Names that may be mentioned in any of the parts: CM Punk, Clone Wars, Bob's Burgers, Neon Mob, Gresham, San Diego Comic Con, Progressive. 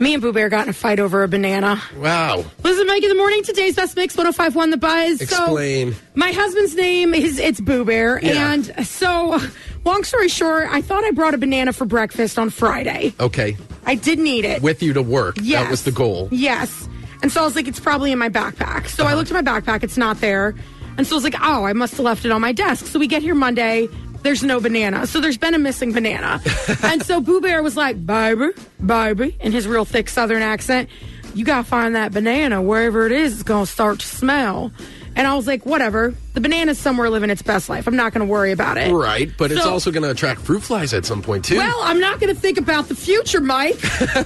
Me and Boo Bear got in a fight over a banana. Wow. Listen, Mike, in the morning, today's Best Mix, 105.1 The Buzz. Explain. So, my husband's name is Boo Bear. Yeah. And so, long story short, I thought I brought a banana for breakfast on Friday. Okay. I didn't eat it. With you to work. Yes. That was the goal. Yes. And so I was like, it's probably in my backpack. So I looked at my backpack. It's not there. And so I was like, oh, I must have left it on my desk. So we get here Monday. There's no banana. So there's been a missing banana. And so Boo Bear was like, baby, in his real thick southern accent, you got to find that banana. Wherever it is, it's going to start to smell. And I was like, whatever. The banana's somewhere living its best life. I'm not going to worry about it. Right, but so, it's also going to attract fruit flies at some point, too. Well, I'm not going to think about the future, Mike.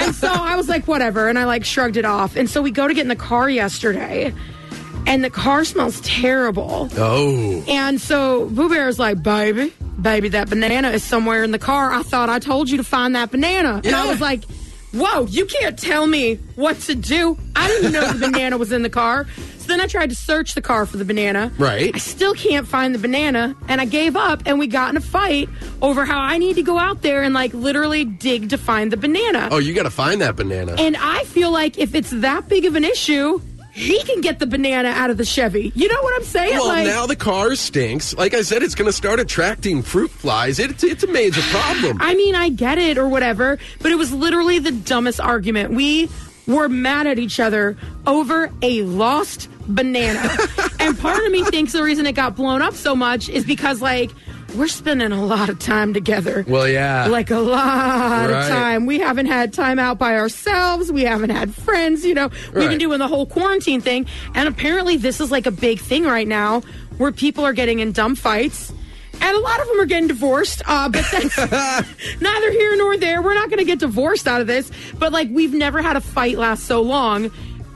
And so I was like, whatever. And I like shrugged it off. And so we go to get in the car yesterday. And the car smells terrible. Oh. And so Boo Bear is like, baby, that banana is somewhere in the car. I thought I told you to find that banana. Yeah. And I was like, whoa, you can't tell me what to do. I didn't know the banana was in the car. So then I tried to search the car for the banana. Right. I still can't find the banana. And I gave up and we got in a fight over how I need to go out there and like literally dig to find the banana. Oh, you got to find that banana. And I feel like if it's that big of an issue, he can get the banana out of the Chevy. You know what I'm saying? Well, like, now the car stinks. Like I said, it's going to start attracting fruit flies. It's a major problem. I mean, I get it or whatever, but it was literally the dumbest argument. We were mad at each other over a lost banana. And part of me thinks the reason it got blown up so much is because, like, we're spending a lot of time together. Well, yeah. Like a lot of time. We haven't had time out by ourselves. We haven't had friends, you know. We've been doing the whole quarantine thing. And apparently this is like a big thing right now where people are getting in dumb fights. And a lot of them are getting divorced, but that's neither here nor there. We're not going to get divorced out of this. But, like, we've never had a fight last so long,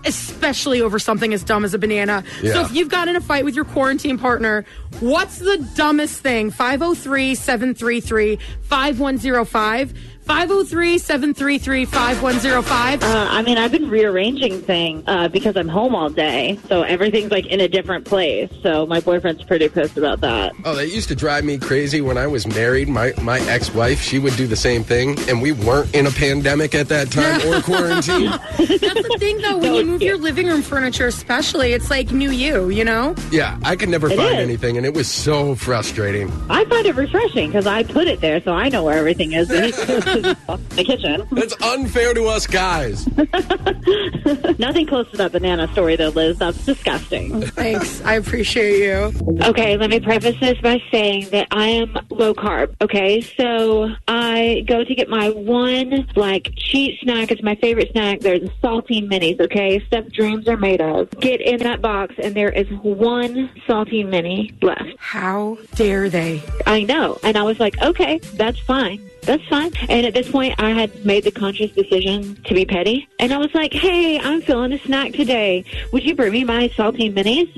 especially over something as dumb as a banana. Yeah. So if you've got in a fight with your quarantine partner, what's the dumbest thing? 503-733-5105. 503-733-5105. I mean, I've been rearranging things because I'm home all day. So everything's like in a different place. So my boyfriend's pretty pissed about that. Oh, that used to drive me crazy when I was married. My ex-wife, she would do the same thing. And we weren't in a pandemic at that time or quarantine. That's the thing, though. When you move your living room furniture especially, it's like new you, you know? Yeah, I could never find anything. And it was so frustrating. I find it refreshing because I put it there so I know where everything is. The kitchen. That's unfair to us guys. Nothing close to that banana story, though, Liz. That's disgusting. Thanks. I appreciate you. Okay, let me preface this by saying that I am low carb. Okay, so I go to get my one, like, cheat snack. It's my favorite snack. They're the saltine minis, okay? Stuff dreams are made of. Get in that box, and there is one saltine mini left. How dare they? I know. And I was like, okay, that's fine. That's fine. And at this point, I had made the conscious decision to be petty. And I was like, hey, I'm feeling a snack today. Would you bring me my saltine minis?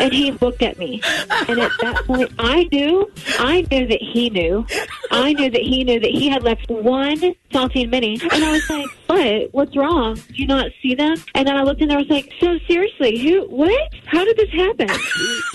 And he looked at me. And at that point, I knew that he knew. I knew that he knew that he had left one saltine mini. And I was like, what? What's wrong? Do you not see them? And then I looked and I was like, so seriously, who? What? How did this happen?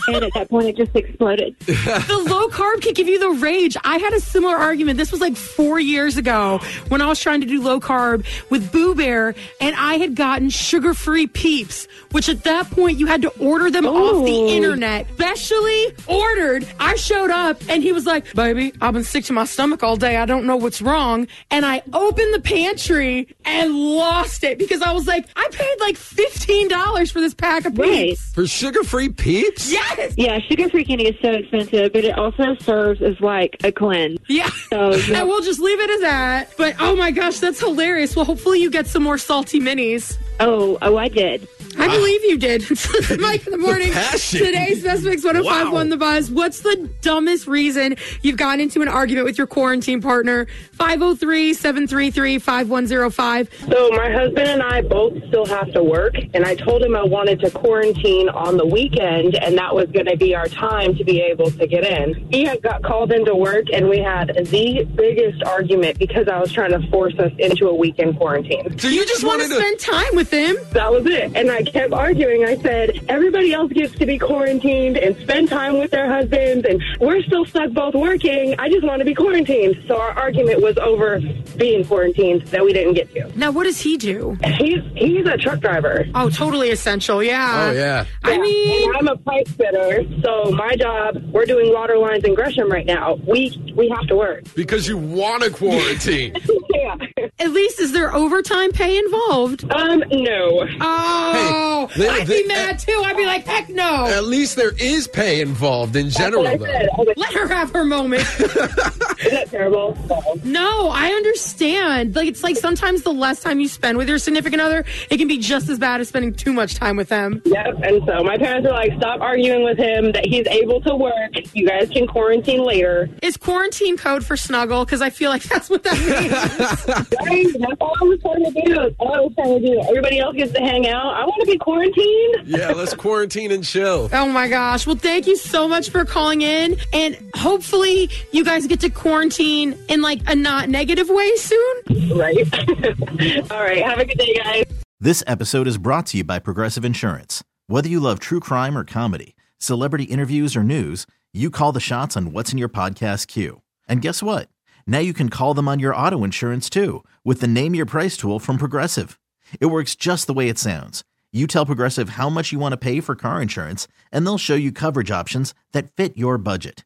And at that point, it just exploded. The low carb could give you the rage. I had a similar argument. This was like 4 years ago when I was trying to do low carb with Boo Bear and I had gotten sugar-free Peeps, which at that point you had to order them off the internet. Specially ordered. I showed up and he was like, baby, I've been sick to my stomach all day. I don't know what's wrong. And I opened the pantry and lost it because I was like, I paid like $15 for this pack of Peeps. For sugar-free Peeps? Yes! Yeah, sugar-free candy is so expensive, but it also serves as like a cleanse. Yeah. So, yeah. We'll just leave it as that. But, oh, my gosh, that's hilarious. Well, hopefully you get some more salty minis. Oh, I did. I believe you did. Mike in the morning. Today's Best Mix 105.1 The Buzz. What's the dumbest reason you've gotten into an argument with your quarantine partner? 503-733-5105. So my husband and I both still have to work, and I told him I wanted to quarantine on the weekend, and that was going to be our time to be able to get in. He had got called into work, and we had the biggest argument because I was trying to force us into a weekend quarantine. So you just wanted to spend time with him? That was it. And I kept arguing. I said, everybody else gets to be quarantined and spend time with their husbands, and we're still stuck both working. I just want to be quarantined. So our argument was over being quarantined that we didn't get to. Now, what does he do? He's a truck driver. Oh, totally essential. Yeah. Oh, yeah. I mean, and I'm a pipe fitter. So my job, we're doing water lines in Gresham right now. We have to work. Because you want to quarantine. Yeah. At least, is there overtime pay involved? No. Oh, hey, I'd be mad too. I'd be like, heck no. At least there is pay involved in general, though. Let her have her moment. Isn't that terrible? No, I understand. Like, it's like sometimes the less time you spend with your significant other, it can be just as bad as spending too much time with them. Yep, and so my parents are like, stop arguing with him that he's able to work. You guys can quarantine later. Is quarantine code for snuggle? Because I feel like that's what that means. Right? That's all I was trying to do. That's all I was trying to do. Everybody else gets to hang out. I want to be quarantined. Yeah, let's quarantine and chill. Oh, my gosh. Well, thank you so much for calling in. And hopefully you guys get to quarantine in, like, a not negative way soon. Right. All right. Have a good day, guys. This episode is brought to you by Progressive Insurance. Whether you love true crime or comedy, celebrity interviews or news, you call the shots on what's in your podcast queue. And guess what? Now you can call them on your auto insurance, too, with the Name Your Price tool from Progressive. It works just the way it sounds. You tell Progressive how much you want to pay for car insurance, and they'll show you coverage options that fit your budget.